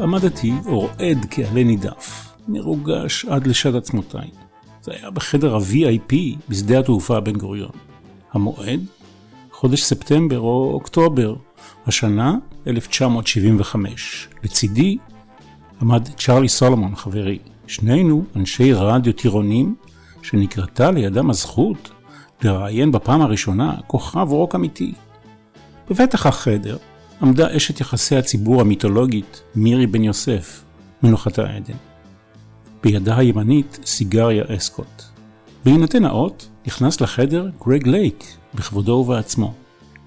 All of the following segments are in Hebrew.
עמדתי אורעד כעלה נידף, מרוגש עד לשד עצמותיי. זה היה בחדר ה-VIP בשדה התעופה בן-גוריון. המועד? חודש ספטמבר או אוקטובר, השנה 1975. לצידי עמד צ'רלי סולומון חברי, שנינו אנשי רדיו טירונים שנקראתה לידם הזכות לראיין בפעם הראשונה כוכב רוק אמיתי. בבטח החדר עמדה אשת יחסי הציבור המיתולוגית מירי בן-יוסף, מנוחת העדן. בידה הימנית סיגריה אסקוט. בהינתן האות נכנס לחדר גרג לייק בכבודו ובעצמו.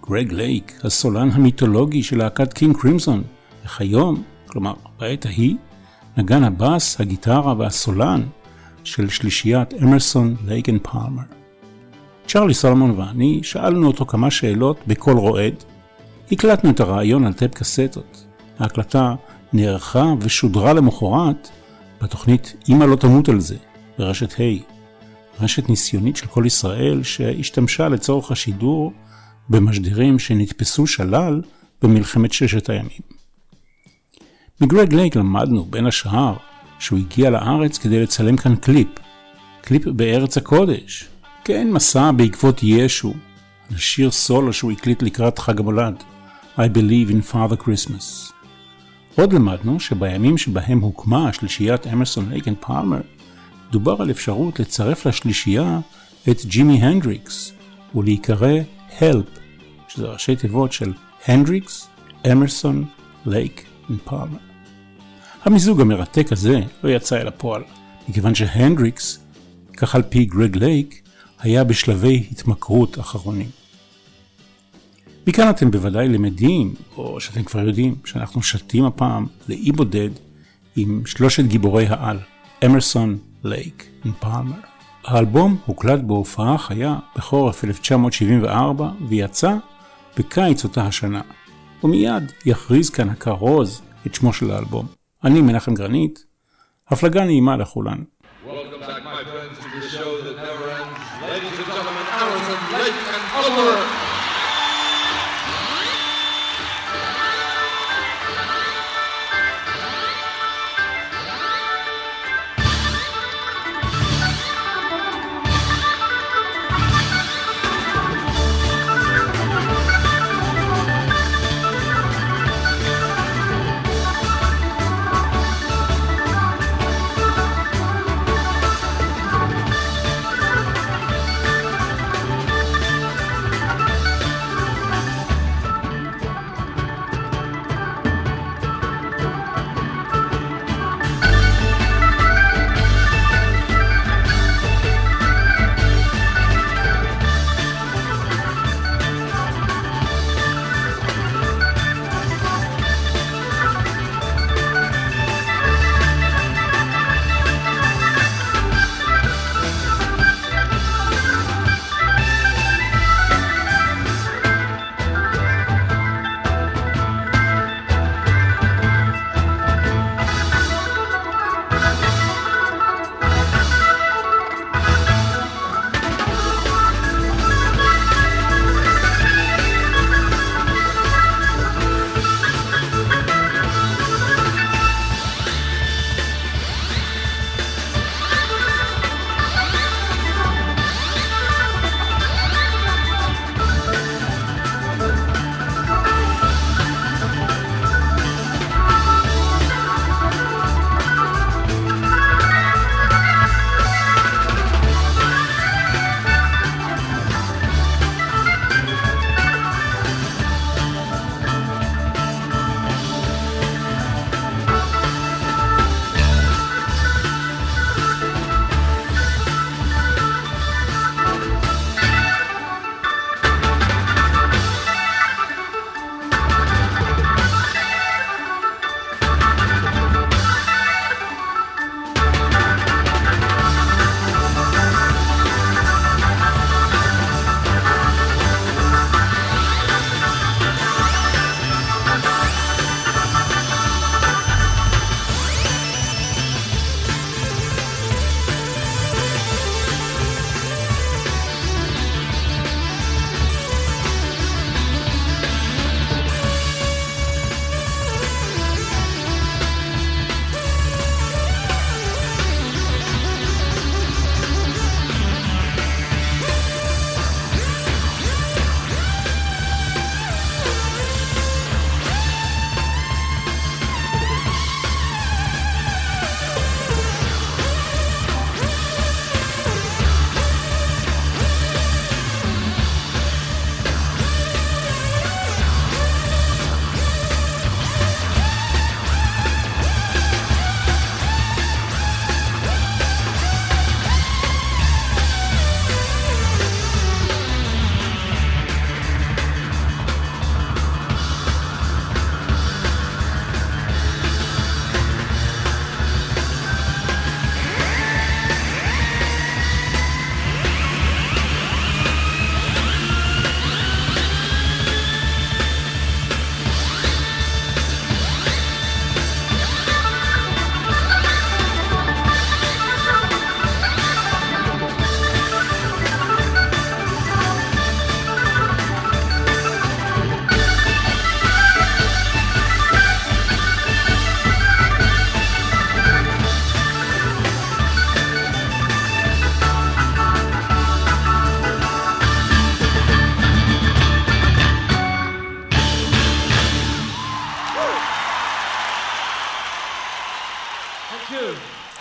גרג לייק, הסולן המיתולוגי של להקת קינג קרימזון, וכיום, כלומר בעת ההיא, נגן הבאס, הגיטרה והסולן של שלישיית אמרסון, לייק אנד פלמר. צ'רלי סולומון ואני שאלנו אותו כמה שאלות בכל רועד. הקלטנו את הרעיון על טייפ קסטות. ההקלטה נערכה ושודרה למחרת בתוכנית "אמא לא תמות על זה" ברשת היי. רשת ניסיונית של כל ישראל שהשתמשה לצורך השידור במשדרים שנתפסו שלל במלחמת ששת הימים. מגרג לייק למדנו בין השאר שהוא הגיע לארץ כדי לצלם כאן קליפ בארץ הקודש. כן, מסע בעקבות ישו, לשיר סולו שהוא הקליט לקראת חג המולד, I Believe in Father Christmas. עוד למדנו שבימים שבהם הוקמה שלישיית אמרסון לייק אנד פלמר, דובר על אפשרות לצרף לשלישייה את ג'ימי הנדריקס ולהיקרא HELP, שזה ראשי תיבות של הנדריקס, אמרסון, לייק ופלמר. המיזוג המרתק הזה לא יצא אל הפועל, מכיוון שהנדריקס, כך על פי גרג לייק, היה בשלבי התמכרות אחרונים. מכאן אתם בוודאי למדים, או שאתם כבר יודעים, שאנחנו שתים הפעם לאי בודד עם שלושת גיבורי העל, אמרסון, לייק ופלמר. האלבום הוקלט בהופעה חיה בחורף 1974 ויצא בקיץ אותה השנה. ומיד יכריז כאן הכרוז את שמו של האלבום. אני מנחם גרנית, הפלגה נעימה לכולנו.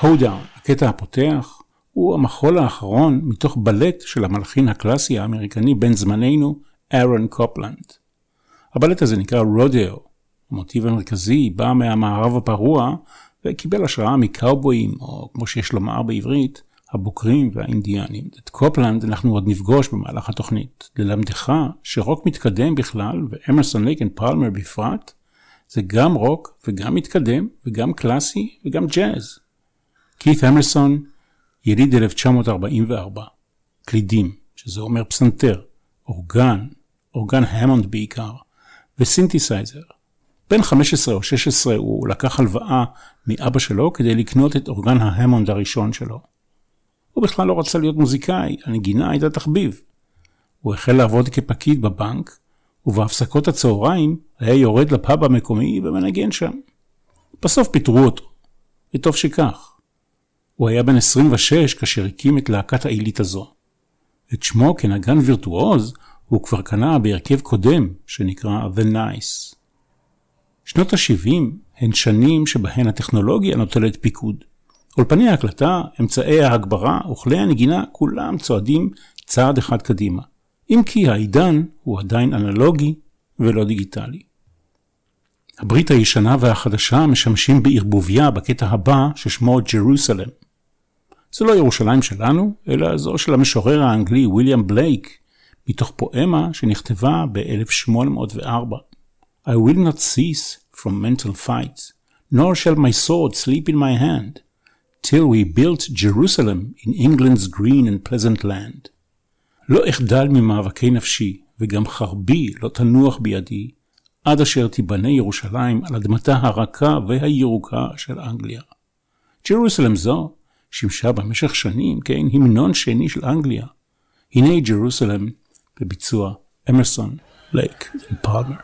הודם, הקטע הפותח, הוא המחול האחרון מתוך בלט של המלחין הקלאסי האמריקני בן זמננו, ארון קופלנד. הבלט הזה נקרא רודאו. המוטיב המרכזי בא מהמערב הפרוע וקיבל השראה מקאובויים, או כמו שיש לומר בעברית, הבוקרים והאינדיאנים. את קופלנד אנחנו עוד נפגוש במהלך התוכנית. ללמדך שרוק מתקדם בכלל, ואמרסון לייק אנד פלמר בפרט, זה גם רוק וגם מתקדם וגם קלאסי וגם ג'אז. כית' אמרסון, יליד 1944. קלידים, שזה אומר פסנתר, אורגן המונד בעיקר, וסינתסייזר. בין 15 או 16 הוא לקח הלוואה מאבא שלו כדי לקנות את אורגן ההמונד הראשון שלו. הוא בכלל לא רצה להיות מוזיקאי, הנגינה הייתה תחביב. הוא החל לעבוד כפקיד בבנק, ובהפסקות הצהריים היה יורד לפאב המקומי ומנגן שם. בסוף פיטרו אותו, וטוב שכך. הוא היה בן 26 כאשר הקים את להקת העילית הזו. את שמו כנגן וירטואוז הוא כבר קנה בהרכב קודם שנקרא The Nice. שנות ה-70 הן שנים שבהן הטכנולוגיה נוטלת פיקוד. אולפני ההקלטה, אמצעי ההגברה, אוכלי הנגינה, כולם צועדים צעד אחד קדימה. אם כי העידן הוא עדיין אנלוגי ולא דיגיטלי. הברית הישנה והחדשה משמשים בערבוביה בקטע הבא ששמו ג'רוסלם. זה לא ירושלים שלנו, אלא זו של המשורר האנגלי וויליאם בלייק, מתוך פואמה שנכתבה ב-1804. I will not cease from mental fights, nor shall my sword sleep in my hand, till we built Jerusalem in England's green and pleasant land. לא אחדל ממאבקי נפשי, וגם חרבי לא תנוח בידי, עד אשר תיבנה ירושלים על אדמתה הרכה והירוקה של אנגליה. ג'רוסלם זו שימשה במשך שנים כן המנון שני של אנגליה. הנה ג'רוסלם בביצוע אמרסון, לייק ופלמר.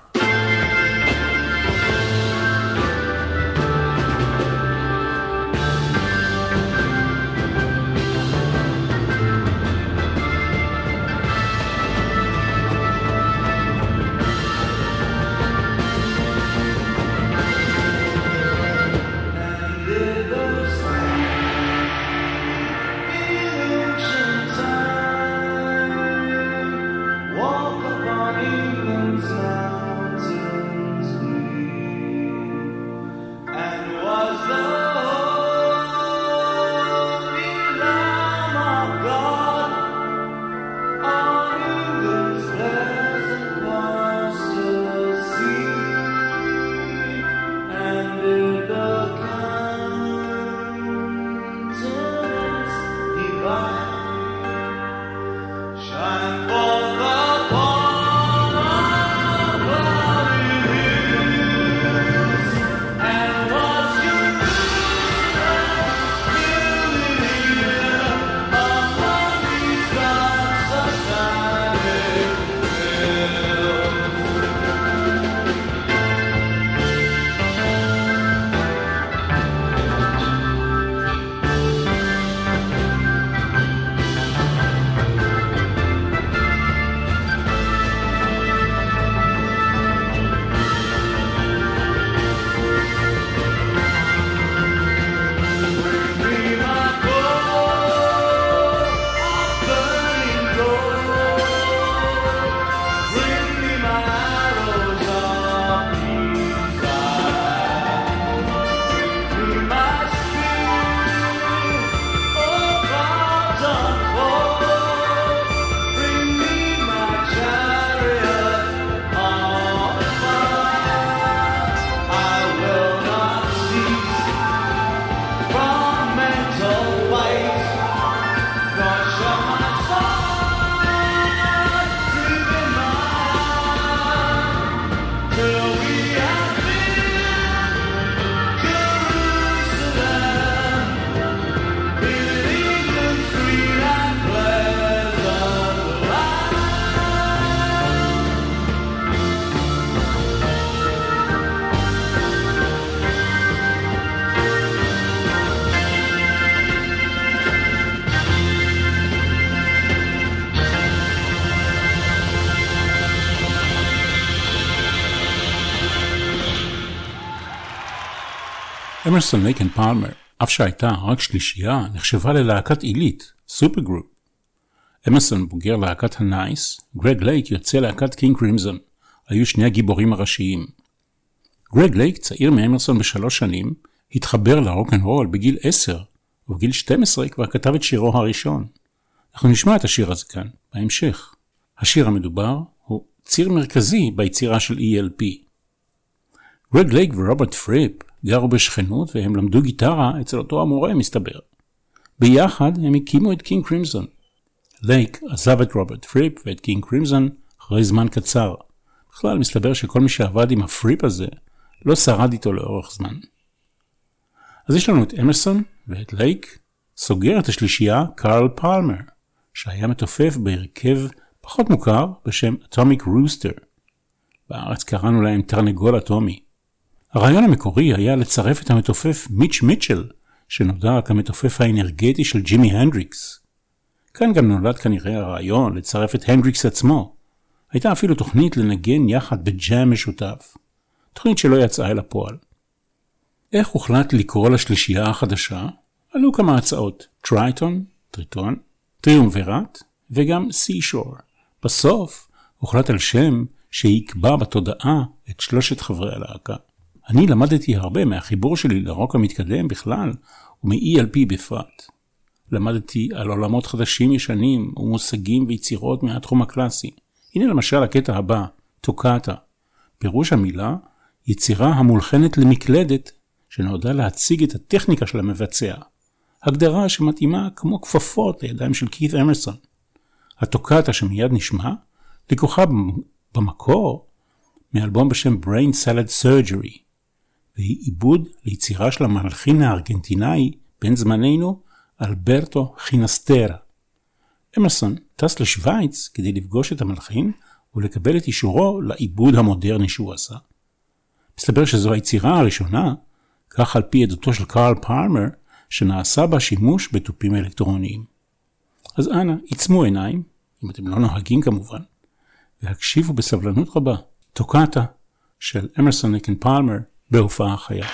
אמרסון לייק אנד פלמר אף שהייתה רק שלישייה, נחשבה ללהקת עילית, סופר גרופ. אמרסון בוגר להקת הנייס, גרג לייק יוצא להקת קינג קרימזון, היו שני הגיבורים הראשיים. גרג לייק, צעיר מאמרסון ב3 שנים, התחבר לרוק'נ'רול בגיל 10, ובגיל 12 כבר כתב את שירו הראשון. אנחנו נשמע את השיר הזה כאן, בהמשך. השיר המדובר הוא ציר מרכזי ביצירה של ELP. גרג לייק ורוברט פריפ גרו בשכנות והם למדו גיטרה אצל אותו המורה, מסתבר. ביחד הם הקימו את קינג קרימזון. לייק עזב את רוברט פריפ ואת קינג קרימזון אחרי זמן קצר. בכלל מסתבר שכל מי שעבד עם הפריפ הזה לא שרד איתו לאורך זמן. אז יש לנו את אמרסון ואת לייק, סוגר את השלישייה קארל פלמר, שהיה מתופף בהרכב פחות מוכר בשם Atomic Rooster. בארץ קראנו להם תרנגול אטומי. הרעיון המקורי היה לצרף את המתופף מיץ' מיטשל, שנודע כמתופף האנרגטי של ג'ימי הנדריקס. כאן גם נולד כנראה הרעיון לצרף את הנדריקס עצמו. הייתה אפילו תוכנית לנגן יחד בג'אם משותף. תוכנית שלא יצאה אל הפועל. איך הוחלט לקרוא לשלישייה החדשה? עלו כמה הצעות, טרייטון, טריטון, טריומווירט וגם סישור. בסוף הוחלט על שם שיקבע בתודעה את 3 חברי הלהקה. אני למדתי הרבה מהחיבור שלי לרוק המתקדם בכלל ומ-ELP בפרט. למדתי על עולמות חדשים ישנים ומושגים ויצירות מהתחום הקלאסי. הנה למשל הקטע הבא, טוקטה. פירוש המילה, יצירה המולחנת למקלדת שנועדה להציג את הטכניקה של המבצע. הגדרה שמתאימה כמו כפפות לידיים של כית אמרסון. הטוקטה שמיד נשמע, לקוחה במקור מאלבום בשם Brain Salad Surgery, והיא עיבוד ליצירה של המלחין הארגנטינאי בן זמננו אלברטו גינסטרה. אמרסון טס לשוויץ כדי לפגוש את המלחין ולקבל את אישורו לעיבוד המודרני שהוא עשה. מסתבר שזו היצירה הראשונה, כך על פי עדותו של קארל פלמר, שנעשה בה שימוש בתופים אלקטרוניים. אז אנא, עיצמו עיניים, אם אתם לא נוהגים כמובן, והקשיבו בסבלנות רבה, טוקטה של אמרסון לייק אנד פלמר בהופעה חיה.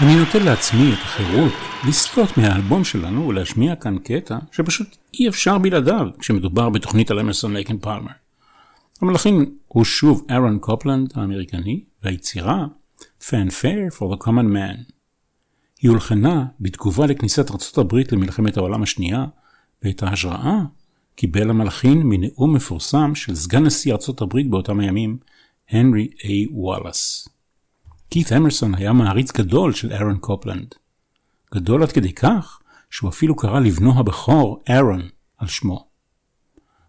אני נותן לעצמי את החירות לסטות מהאלבום שלנו ולהשמיע כאן קטע שפשוט אי אפשר בלעדיו כשמדובר בתוכנית על אמרסון לייק אנד פלמר. המלחין הוא שוב ארון קופלנד האמריקני, והיצירה Fanfare for the Common Man. היא הולחנה בתגובה לכניסת ארצות הברית למלחמת העולם השנייה, ואת ההשראה קיבל המלחין מנאום מפורסם של סגן נשיא ארצות הברית באותם הימים, הנרי A. וואלס. קית' אמרסון היה מעריץ גדול של ארון קופלנד. גדול עד כדי כך שהוא אפילו קרא לבנו הבכור ארון על שמו.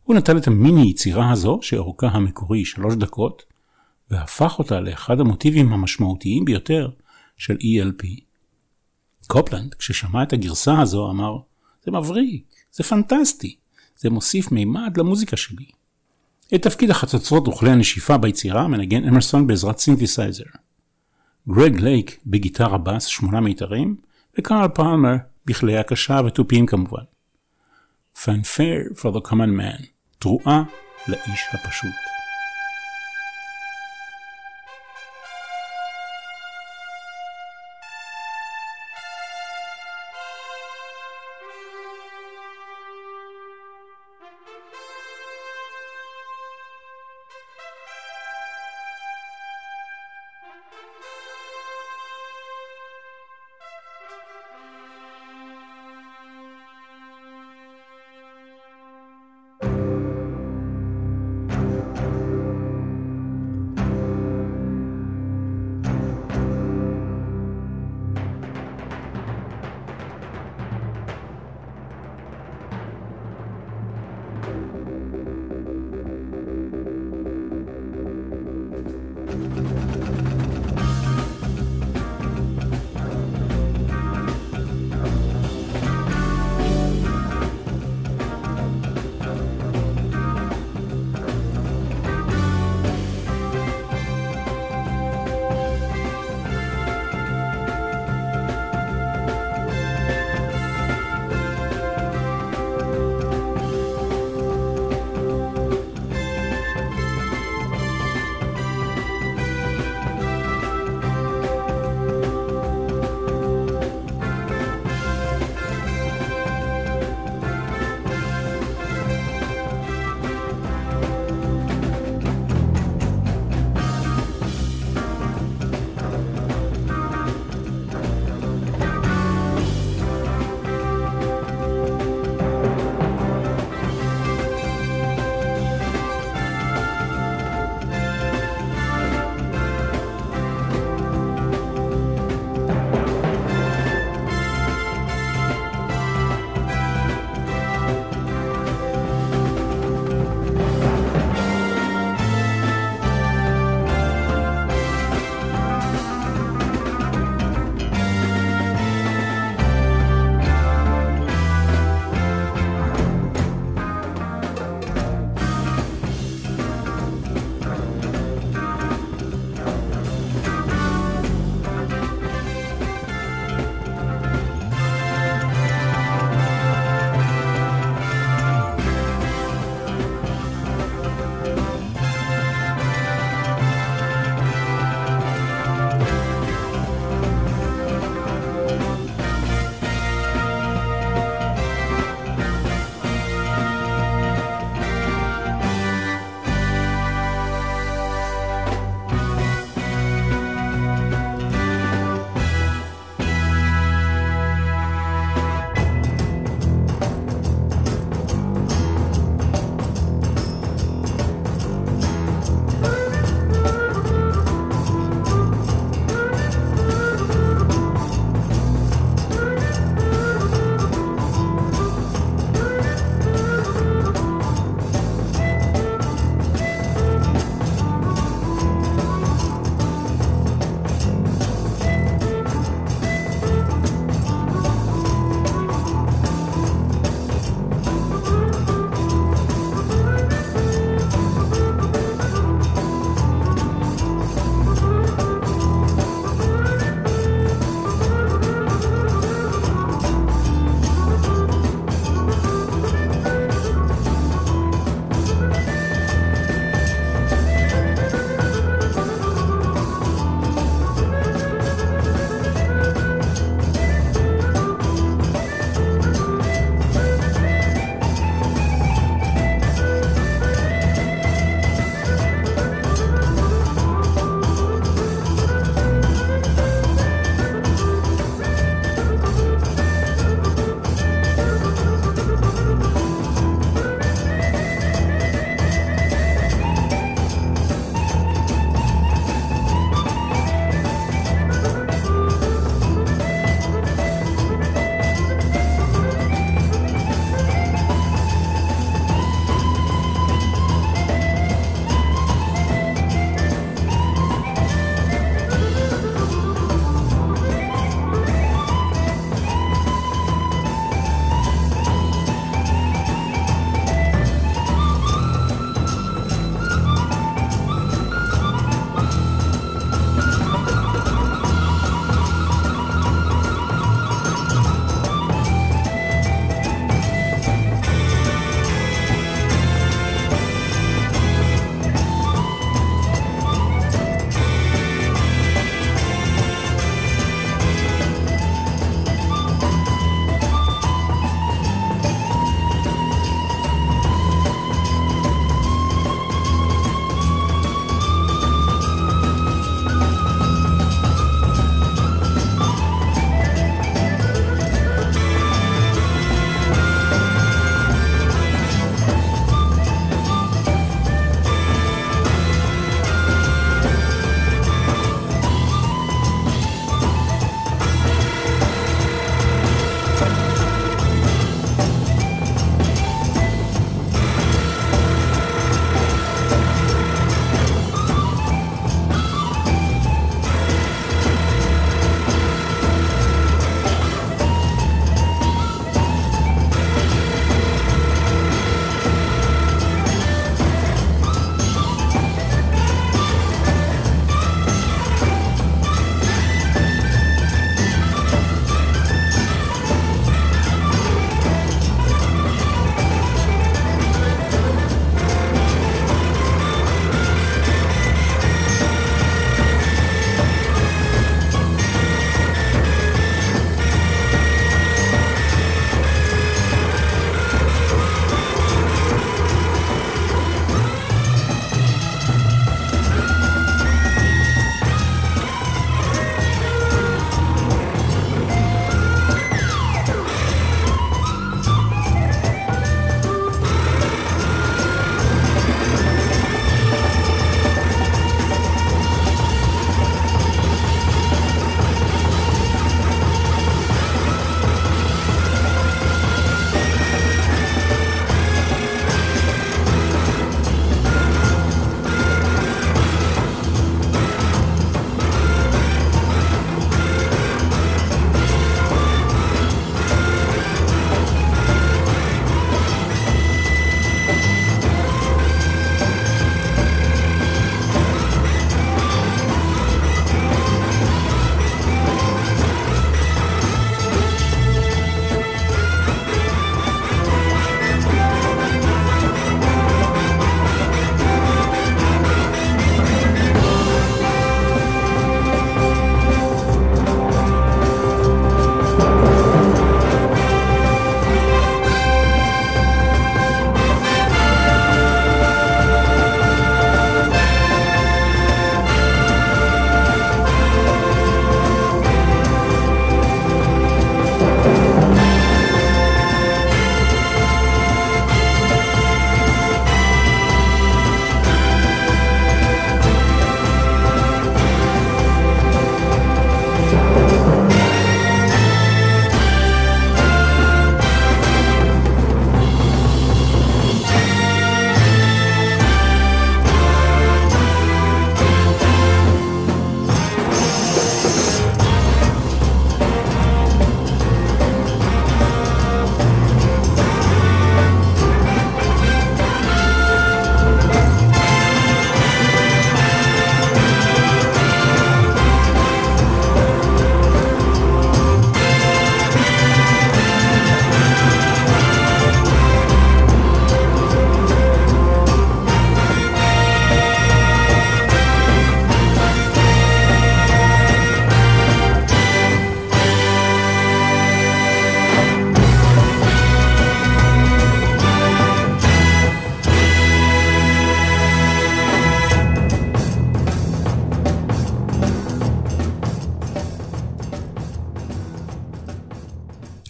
הוא נטל את המיני יצירה הזו שאורכה המקורי 3 דקות והפך אותה לאחד המוטיבים המשמעותיים ביותר של ELP. קופלנד כששמע את הגרסה הזו אמר, זה מבריק, זה פנטסטי, זה מוסיף מימד למוזיקה שלי. את תפקיד החצוצרות וכלי הנשיפה ביצירה מנגן אמרסון בעזרת סינתסייזר. גרג לייק בגיטרה בס 8 מיתרים, וקרל פלמר בכלי הקשה וטופים כמובן. Fanfare for the Common Man, תרועה לאיש הפשוט.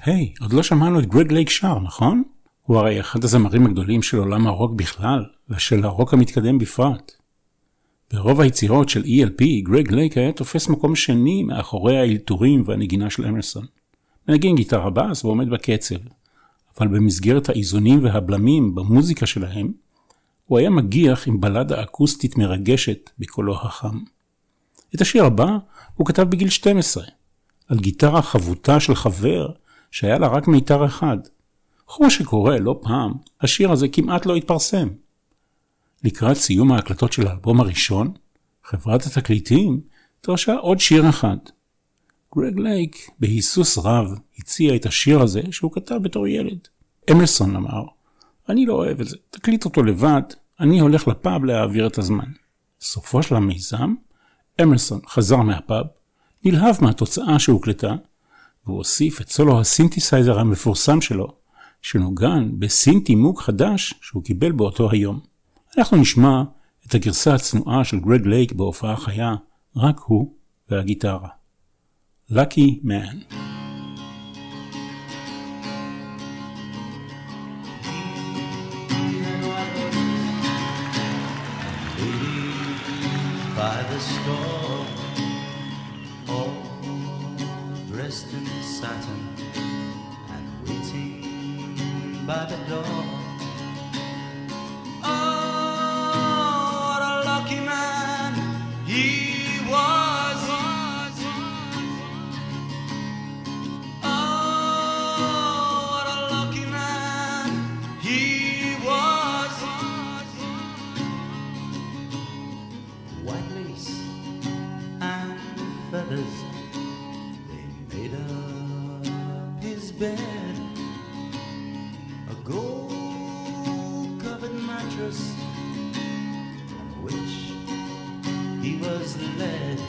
היי, עוד לא שמענו את גרג לייק שר, נכון? הוא הרי אחד הזמרים הגדולים של עולם הרוק בכלל, ושל הרוק המתקדם בפרט. ברוב היצירות של ELP, גרג לייק היה תופס מקום שני מאחורי האלתורים והנגינה של אמרסון. מנגן גיטרה בס ועומד בקצב, אבל במסגרת האיזונים והבלמים במוזיקה שלהם, הוא היה מגיח עם בלדה אקוסטית מרגשת בקולו החם. את השיר הבא הוא כתב בגיל 12, על גיטרה חבוטה של חבר שהיה לה רק מיתר אחד. כמו שקורה לא פעם, השיר הזה כמעט לא התפרסם. לקראת סיום ההקלטות של האלבום הראשון, חברת התקליטים דרשה עוד שיר אחד. גרג לייק בהיסוס רב הציע את השיר הזה שהוא כתב בתור ילד. אמרסון אמר, אני לא אוהב את זה, תקליט אותו לבד, אני הולך לפאב להעביר את הזמן. סופו של המיזם, אמרסון חזר מהפאב, נלהב מהתוצאה שהוקלטה, והוא הוסיף את סולו הסינתסייזר המפורסם שלו, שנוגן בסינטימוק חדש שהוא קיבל באותו היום. אנחנו נשמע את הגרסה הצנועה של גרג לייק בהופעה חיה, רק הוא והגיטרה. Lucky Man. By the storm, all dressed in satin and waiting by the door. Oh, the lucky man he was. Oh, the lucky man he was. White lace and feathers, they made up his bed. A gold-covered mattress on which he was led.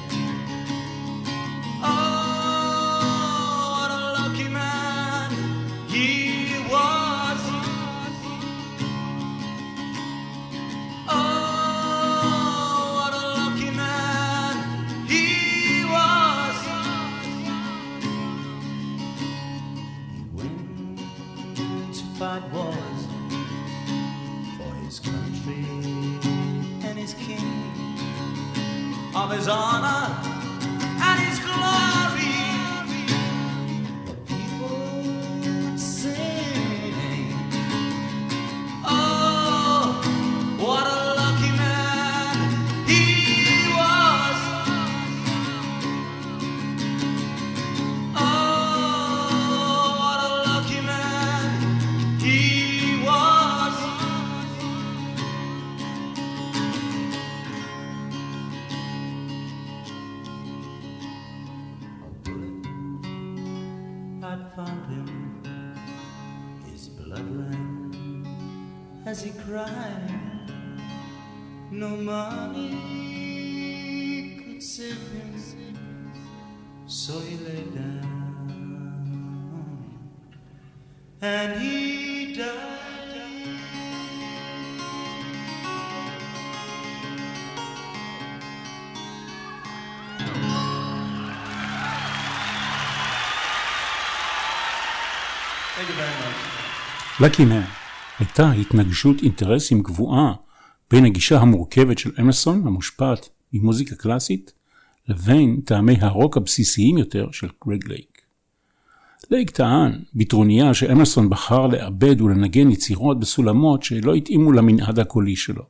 His honor and his glory, the people singing, oh, what a lucky man he was, oh, what a lucky man he was. As he cried, no money could save him, so he lay down and he died. Thank you very much. Lucky Man. הייתה התנגשות אינטרסים גבוהה בין הגישה המורכבת של אמרסון, המושפעת ממוזיקה קלאסית, לבין טעמי הרוק הבסיסיים יותר של גרג לייק. לייק טען בטרוניה שאמרסון בחר לאבד ולנגן יצירות בסולמות שלא התאימו למנעד הקולי שלו.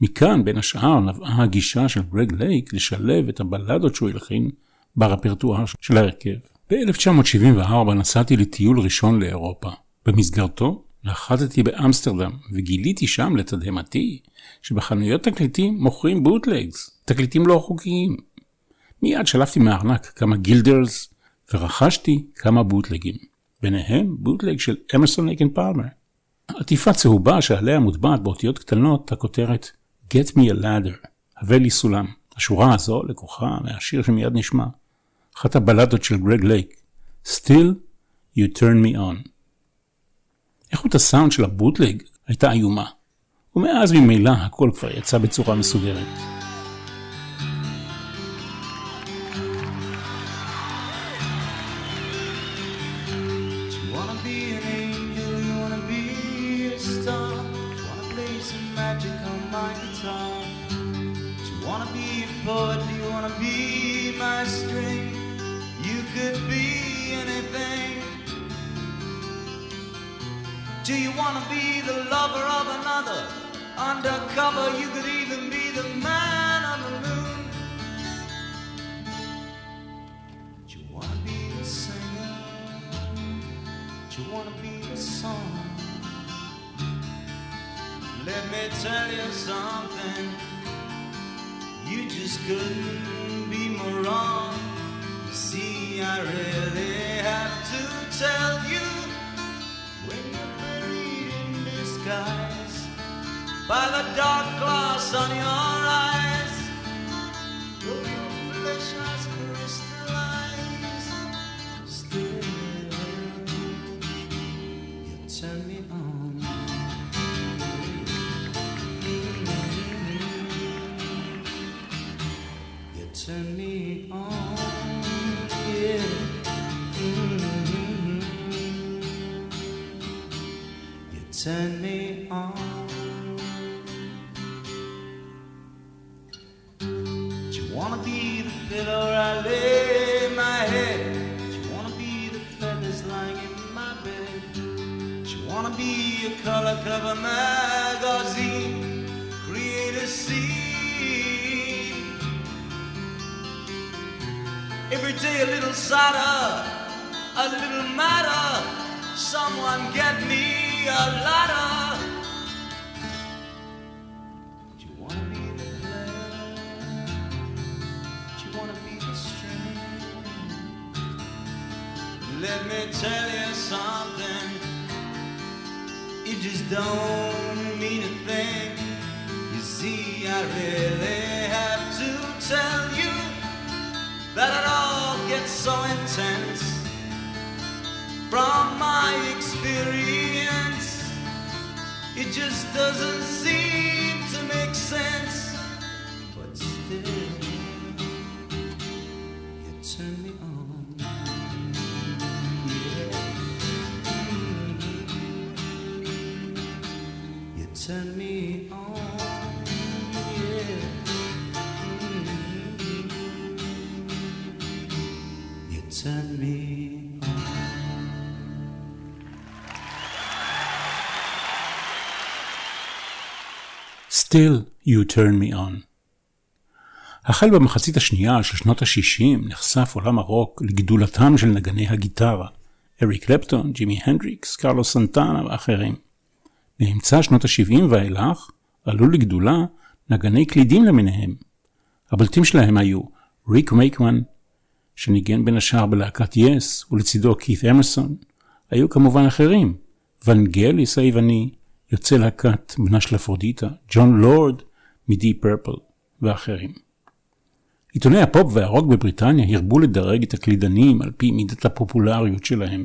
מכאן בין השאר נבעה הגישה של גרג לייק לשלב את הבלדות שהוא הלחין ברפרטואר של ההרכב. ב-1974 נסעתי לטיול ראשון לאירופה. במסגרתו נחתתי באמסטרדם וגיליתי שם לתדהמתי שבחנויות תקליטים מוכרים בוטלגס, תקליטים לא חוקיים. מיד שלפתי מהארנק כמה גילדרס ורכשתי כמה בוטלגים, ביניהם בוטלג של אמרסון לייק אנד פלמר. עטיפה צהובה שעליה מוטבעת באותיות קטנות הכותרת Get me a ladder, הווה לי סולם. השורה הזו לקוחה מהשיר שמיד נשמע, אחת הבלדות של גרג לייק, Still You Turn Me On. איכות הסאונד של הבוטלג הייתה איומה, ומאז ממילא הכל כבר יצא בצורה מסודרת. be an angel, you wanna be a star. You wanna play some magic on my guitar. But you wanna be a poet, you wanna be my string. You could be anything. Do you wanna be the lover of another? Undercover, you could even be the man on the moon. Do you wanna be the singer? Do you wanna be the song? Let me tell you something, you just couldn't be more wrong. You see, I really have to tell you, when you're buried in disguise by the dark glass on your eyes, though your flesh has crystallized, still you turn me on. Turn me on, yeah. Mm-hmm. You turn me on. Do you wanna be the pillow I lay my head? Do you wanna be the feathers lying in my bed? Do you wanna be a color cover magazine? Create a scene. Every day a little sadder, a little madder. Someone get me a ladder. Do you wanna be the player? Do you wanna be the string? Let me tell you something, you just don't mean a thing. You see, I really have to tell you that it all gets so intense from my experience. It just doesn't seem to make sense, but still you turn me on. Yeah. You turn me on. Turn me on. Still You Turn Me On. החל במחצית השנייה של שנות ה-60 נחשף עולם הרוק לגדולתם של נגני הגיטרה, אריק קלפטון, ג'ימי הנדריקס, קרלוס סנטנה ואחרים. באמצע שנות ה-70 ואילך עלו לגדולה נגני קלידים למיניהם. הבלטים שלהם היו ריק מייקמן, שניגן בין השאר בלהקת יס, ולצידו כית' אמרסון. היו כמובן אחרים, ונגליס היווני, יוצא להקת בנה של אפרודיטה, ג'ון לורד מדי פרפל ואחרים. עיתוני הפופ והרוק בבריטניה הרבו לדרג את הקלידנים על פי מידת הפופולריות שלהם.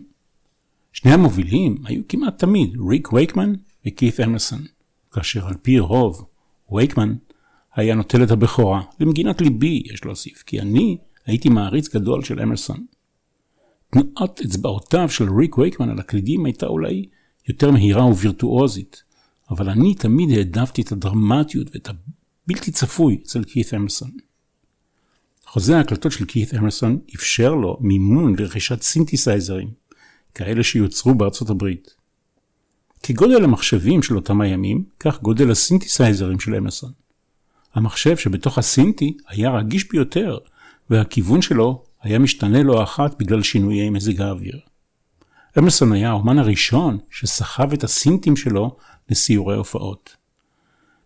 שני המובילים היו כמעט תמיד ריק וייקמן וכית' אמרסון, כאשר על פי רוב וייקמן היה נוטל את הבכורה. למגינת ליבי יש להוסיף, כי אני הייתי מעריץ גדול של אמרסון. תנועת אצבעותיו של ריק וייקמן על הקלידים הייתה אולי יותר מהירה ווירטואוזית, אבל אני תמיד העדפתי את הדרמטיות ואת הבלתי צפוי אצל כית' אמרסון. חוזה ההקלטות של כית' אמרסון אפשר לו מימון לרכישת סינתסייזרים, כאלה שיוצרו בארצות הברית. כגודל המחשבים של אותם הימים, כך גודל הסינתסייזרים של אמרסון. המחשב שבתוך הסינתי היה רגיש ביותר, והכיוון שלו היה משתנה לא אחת בגלל שינויי מזג האוויר. אמרסון היה האומן הראשון שסחב את הסינטים שלו לסיורי הופעות.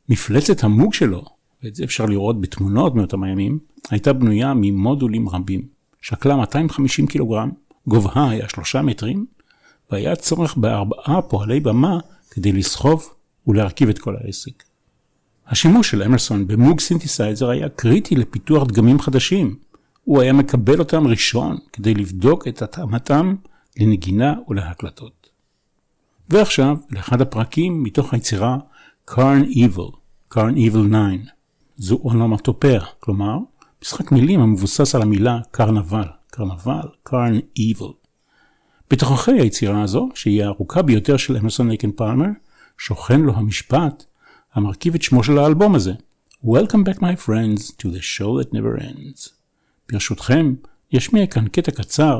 מפלצת המוג שלו, ואת זה אפשר לראות בתמונות מאותם הימים, הייתה בנויה ממודולים רבים. שקלה 250 קילוגרם, גובהה היה 3 מטרים, והיה צורך ב4 פועלי במה כדי לסחוב ולהרכיב את כל העסק. השימוש של אמרסון במוג סינתסייזר היה קריטי לפיתוח דגמים חדשים. הוא היה מקבל אותם ראשון כדי לבדוק את התאמתם לנגינה ולהקלטות. ועכשיו לאחד הפרקים מתוך היצירה Carnival 9. זו אונומטופיה, כלומר משחק מילים המבוסס על המילה קרנבל, Carnival, Carnival. בתוככי היצירה הזו, שהיא הארוכה ביותר של אמרסון לייק אנד פלמר, שוכן לו המשפט המרכיב את שמו של האלבום הזה. Welcome back my friends to the show that never ends. ברשותכם, ישמיע כאן קטע קצר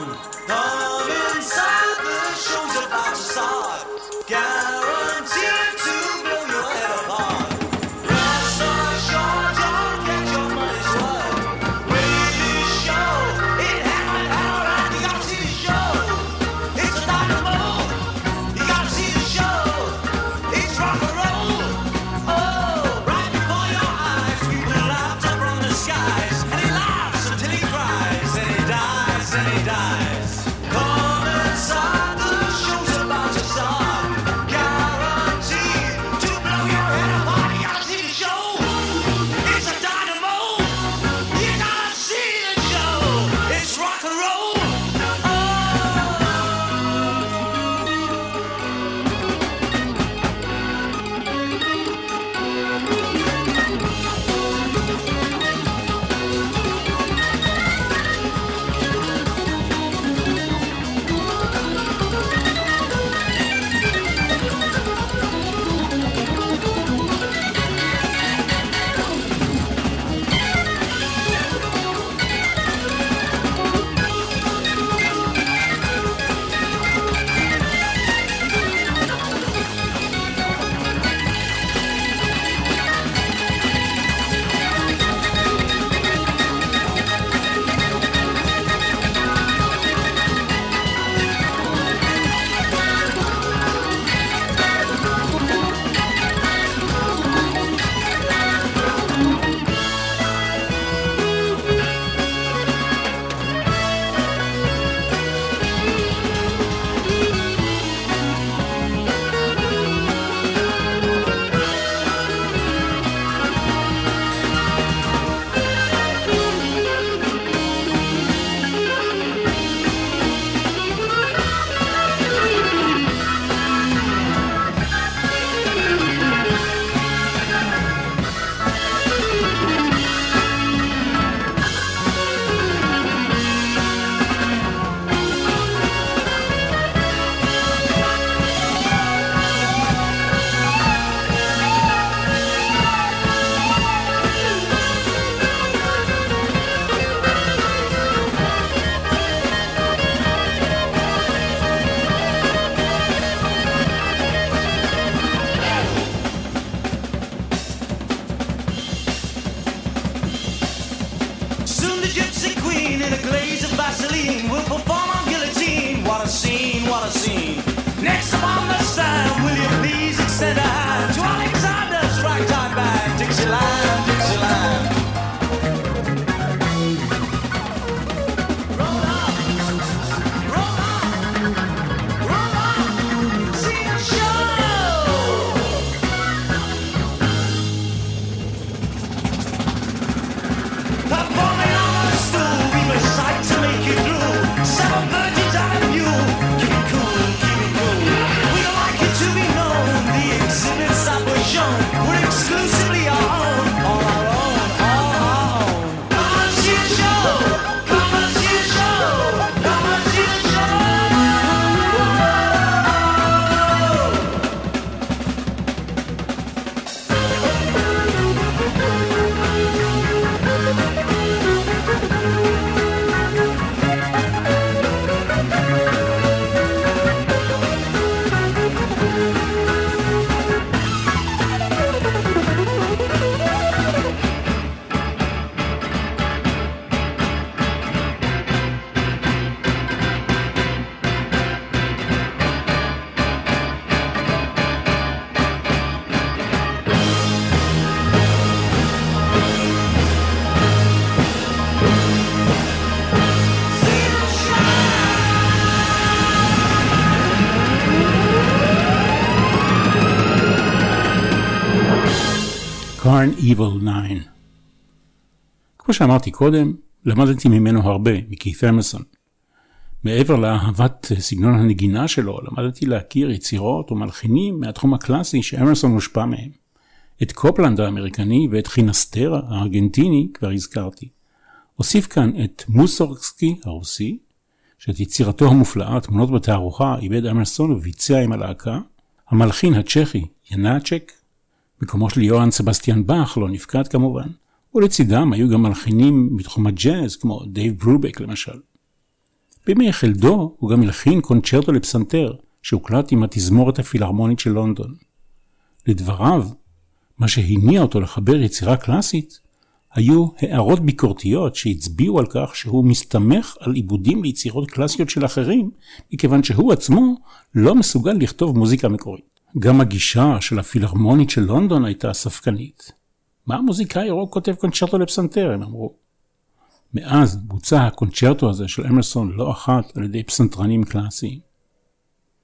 Come inside, the show's about to start. Guaranteed to blow your head apart. Evil Nine, כמו שאמרתי קודם, למדתי ממנו הרבה, מכית אמרסון. מעבר לאהבת סגנון הנגינה שלו, למדתי להכיר יצירות ומלחינים מהתחום הקלאסי שאמרסון מושפע מהם. את קופלנד האמריקני ואת גינסטרה הארגנטיני כבר הזכרתי. אוסיף כאן את מוסורסקי הרוסי, שאת יצירתו המופלאה תמונות בתערוכה איבד אמרסון וביצע עם הלהקה, המלחין הצ'כי ינאצ'ק, מקומו של יוהאן סבסטיאן באך לא נפקד כמובן, ולצידם היו גם מלחינים מתחום הג'אז כמו דייב ברובק למשל. בימי חלדו הוא גם מלחין קונצ'רטו לפסנתר שהוקלט עם התזמורת הפילהרמונית של לונדון. לדבריו, מה שהניע אותו לחבר יצירה קלאסית היו הערות ביקורתיות שהצביעו על כך שהוא מסתמך על עיבודים ליצירות קלאסיות של אחרים, מכיוון שהוא עצמו לא מסוגל לכתוב מוזיקה מקורית. גם הגישה של הפילהרמונית של לונדון הייתה ספקנית. מה המוזיקאי רוק כותב קונצ'רטו לפסנתר, הם אמרו. מאז בוצע הקונצ'רטו הזה של אמרסון לא אחת על ידי פסנתרנים קלאסיים.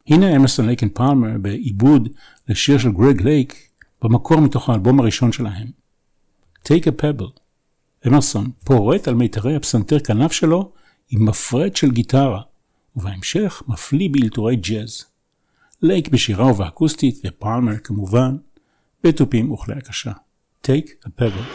הנה אמרסון לייק אנד פלמר בעיבוד לשיר של גרג לייק במקור מתוך האלבום הראשון שלהם. Take a Pebble. אמרסון פורט על מיתרי הפסנתר כנף שלו עם מפרט של גיטרה, ובהמשך מפליא באלתורי ג'אז. לייק בשירה ובאקוסטית ופלמר כמובן בתופים וכלי הקשה. Take a Pebble.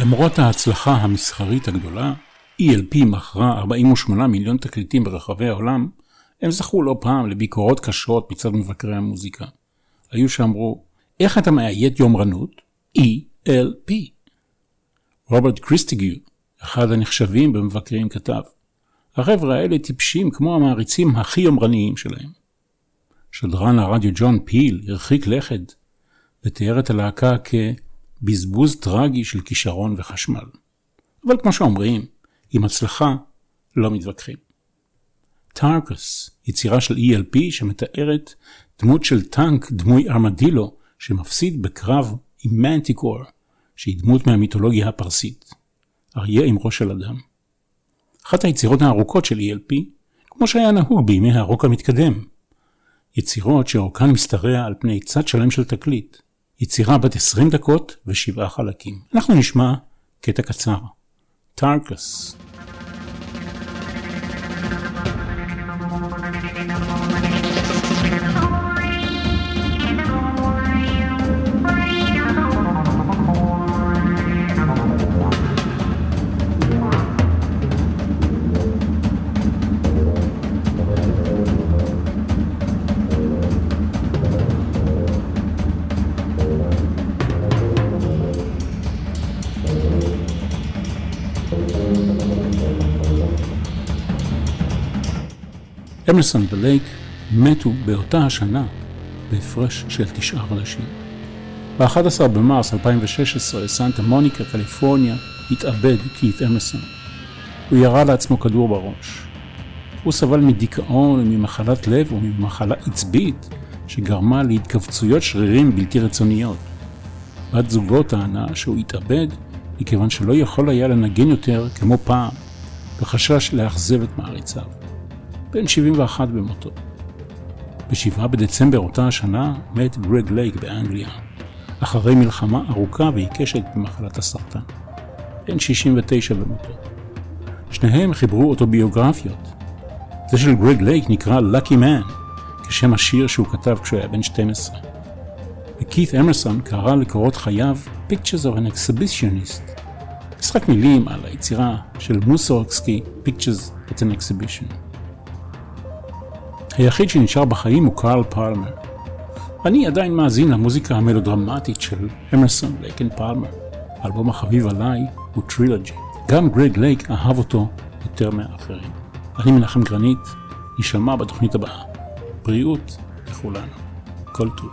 למרות ההצלחה המסחרית הגדולה, ELP מכרה 48 מיליון תקליטים ברחבי העולם, הם זכו לא פעם לביקורות קשות מצד מבקרי המוזיקה. היו שאמרו, איך אתה מאיית יומרנות? ELP. רוברט קריסטיגיו, אחד הנחשבים במבקרים, כתב, החבר'ה האלה טיפשים כמו המעריצים הכי יומרניים שלהם. שדרן הרדיו ג'ון פיל הרחיק לכת ותיאר את הלהקה כבזבוז טרגי של כישרון וחשמל. אבל כמו שאומרים, עם הצלחה לא מתווכחים. טארקוס, יצירה של ELP שמתארת דמות של טנק דמוי ארמדילו שמפסיד בקרב עם מנטיקור, שהיא דמות מהמיתולוגיה הפרסית. אריה עם ראש של אדם. אחת היצירות הארוכות של ELP, כמו שהיה נהוג בימי הרוק המתקדם. יצירות שאורכן מסתרע על פני צד שלם של תקליט. יצירה בת 20 דקות ו7 חלקים. אנחנו נשמע קטע קצר. Tarkus. אמרסון ולייק מתו באותה השנה בהפרש של 9 חודשים. ב-11 במרס 2016, סנטה מוניקה, קליפורניה, התאבד כית אמרסון. הוא ירה לעצמו כדור בראש. הוא סבל מדיכאון וממחלת לב וממחלה עצבית שגרמה להתכווצויות שרירים בלתי רצוניות. בת זוגו טענה שהוא התאבד מכיוון שלא יכול היה לנגן יותר כמו פעם, וחשש להחזב את מעריציו. בן 71 במותו. ב-7 בדצמבר אותה השנה מת גרג לייק באנגליה, אחרי מלחמה ארוכה ועיקשת במחלת הסרטן. בן 69 במותו. שניהם חיברו אוטוביוגרפיות. זה של גרג לייק נקרא Lucky Man, כשם השיר שהוא כתב כשהוא היה בן 12. וכית אמרסון קרא לקורות חייו Pictures of an Exhibitionist, משחק מילים על היצירה של מוסורקסקי Pictures at an Exhibition. היחיד שנשאר בחיים הוא קארל פלמר. אני עדיין מאזין למוזיקה המלודרמטית של אמרסון, לייק אנד פלמר. האלבום החביב עליי הוא טרילוגי. גם גרג לייק אהב אותו יותר מהאחרים. אני מנחם גרנית, נשמע בתוכנית הבאה. בריאות לכולנו. כל טוב.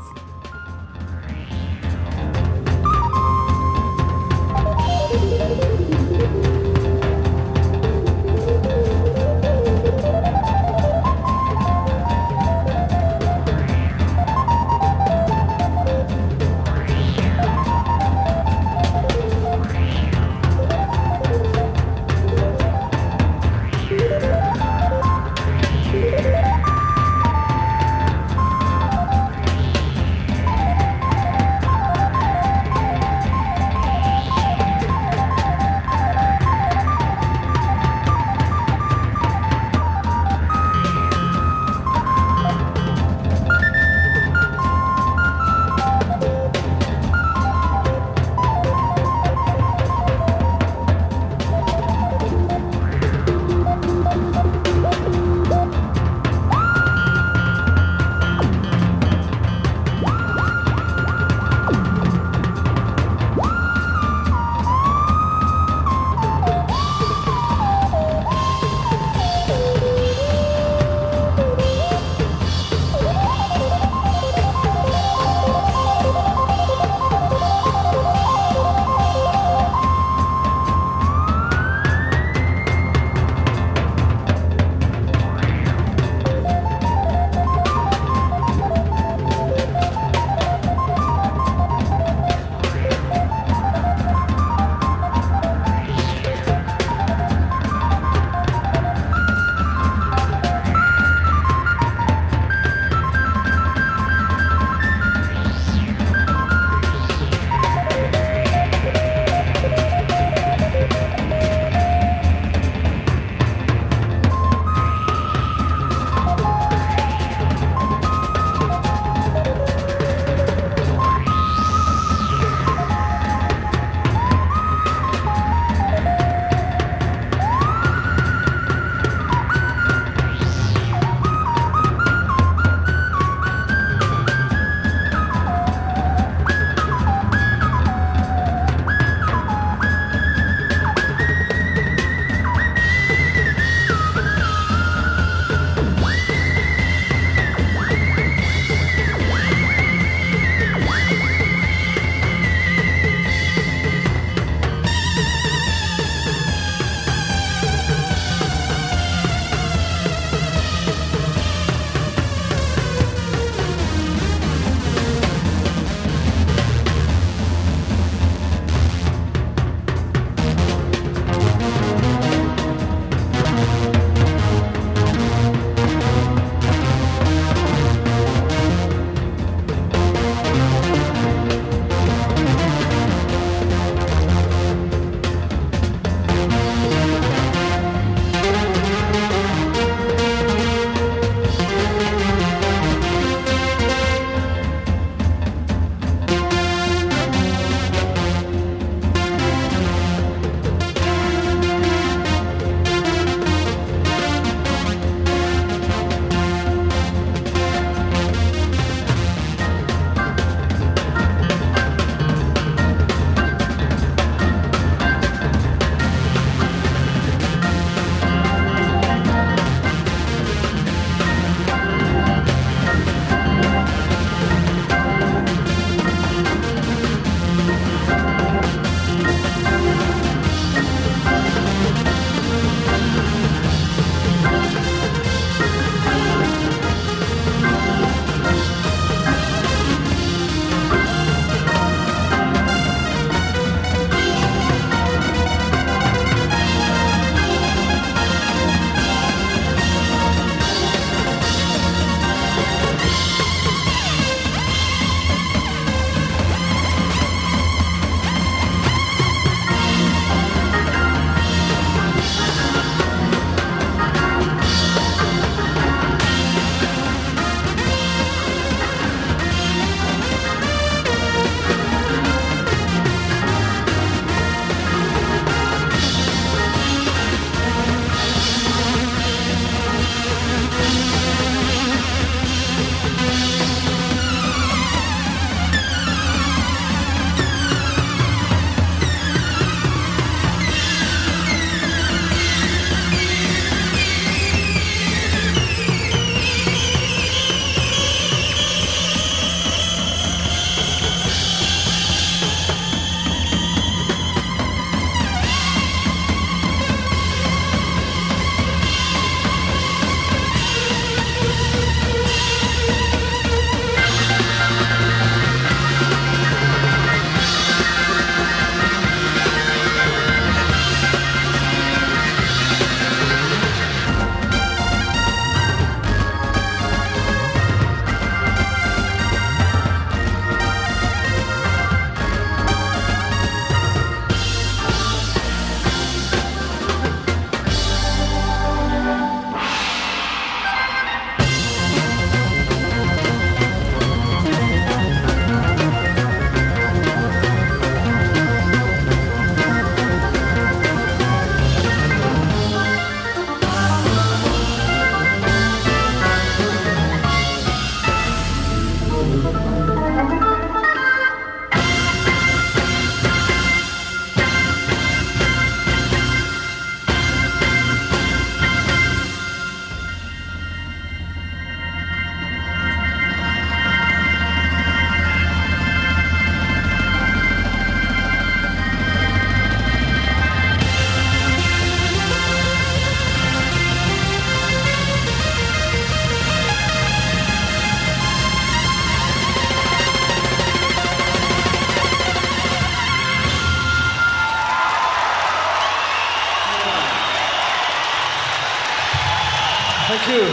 Thank you.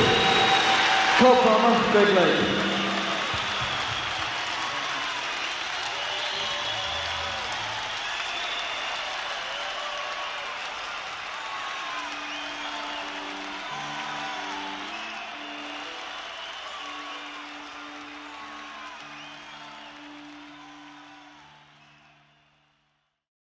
Carl Palmer, Greg Lake.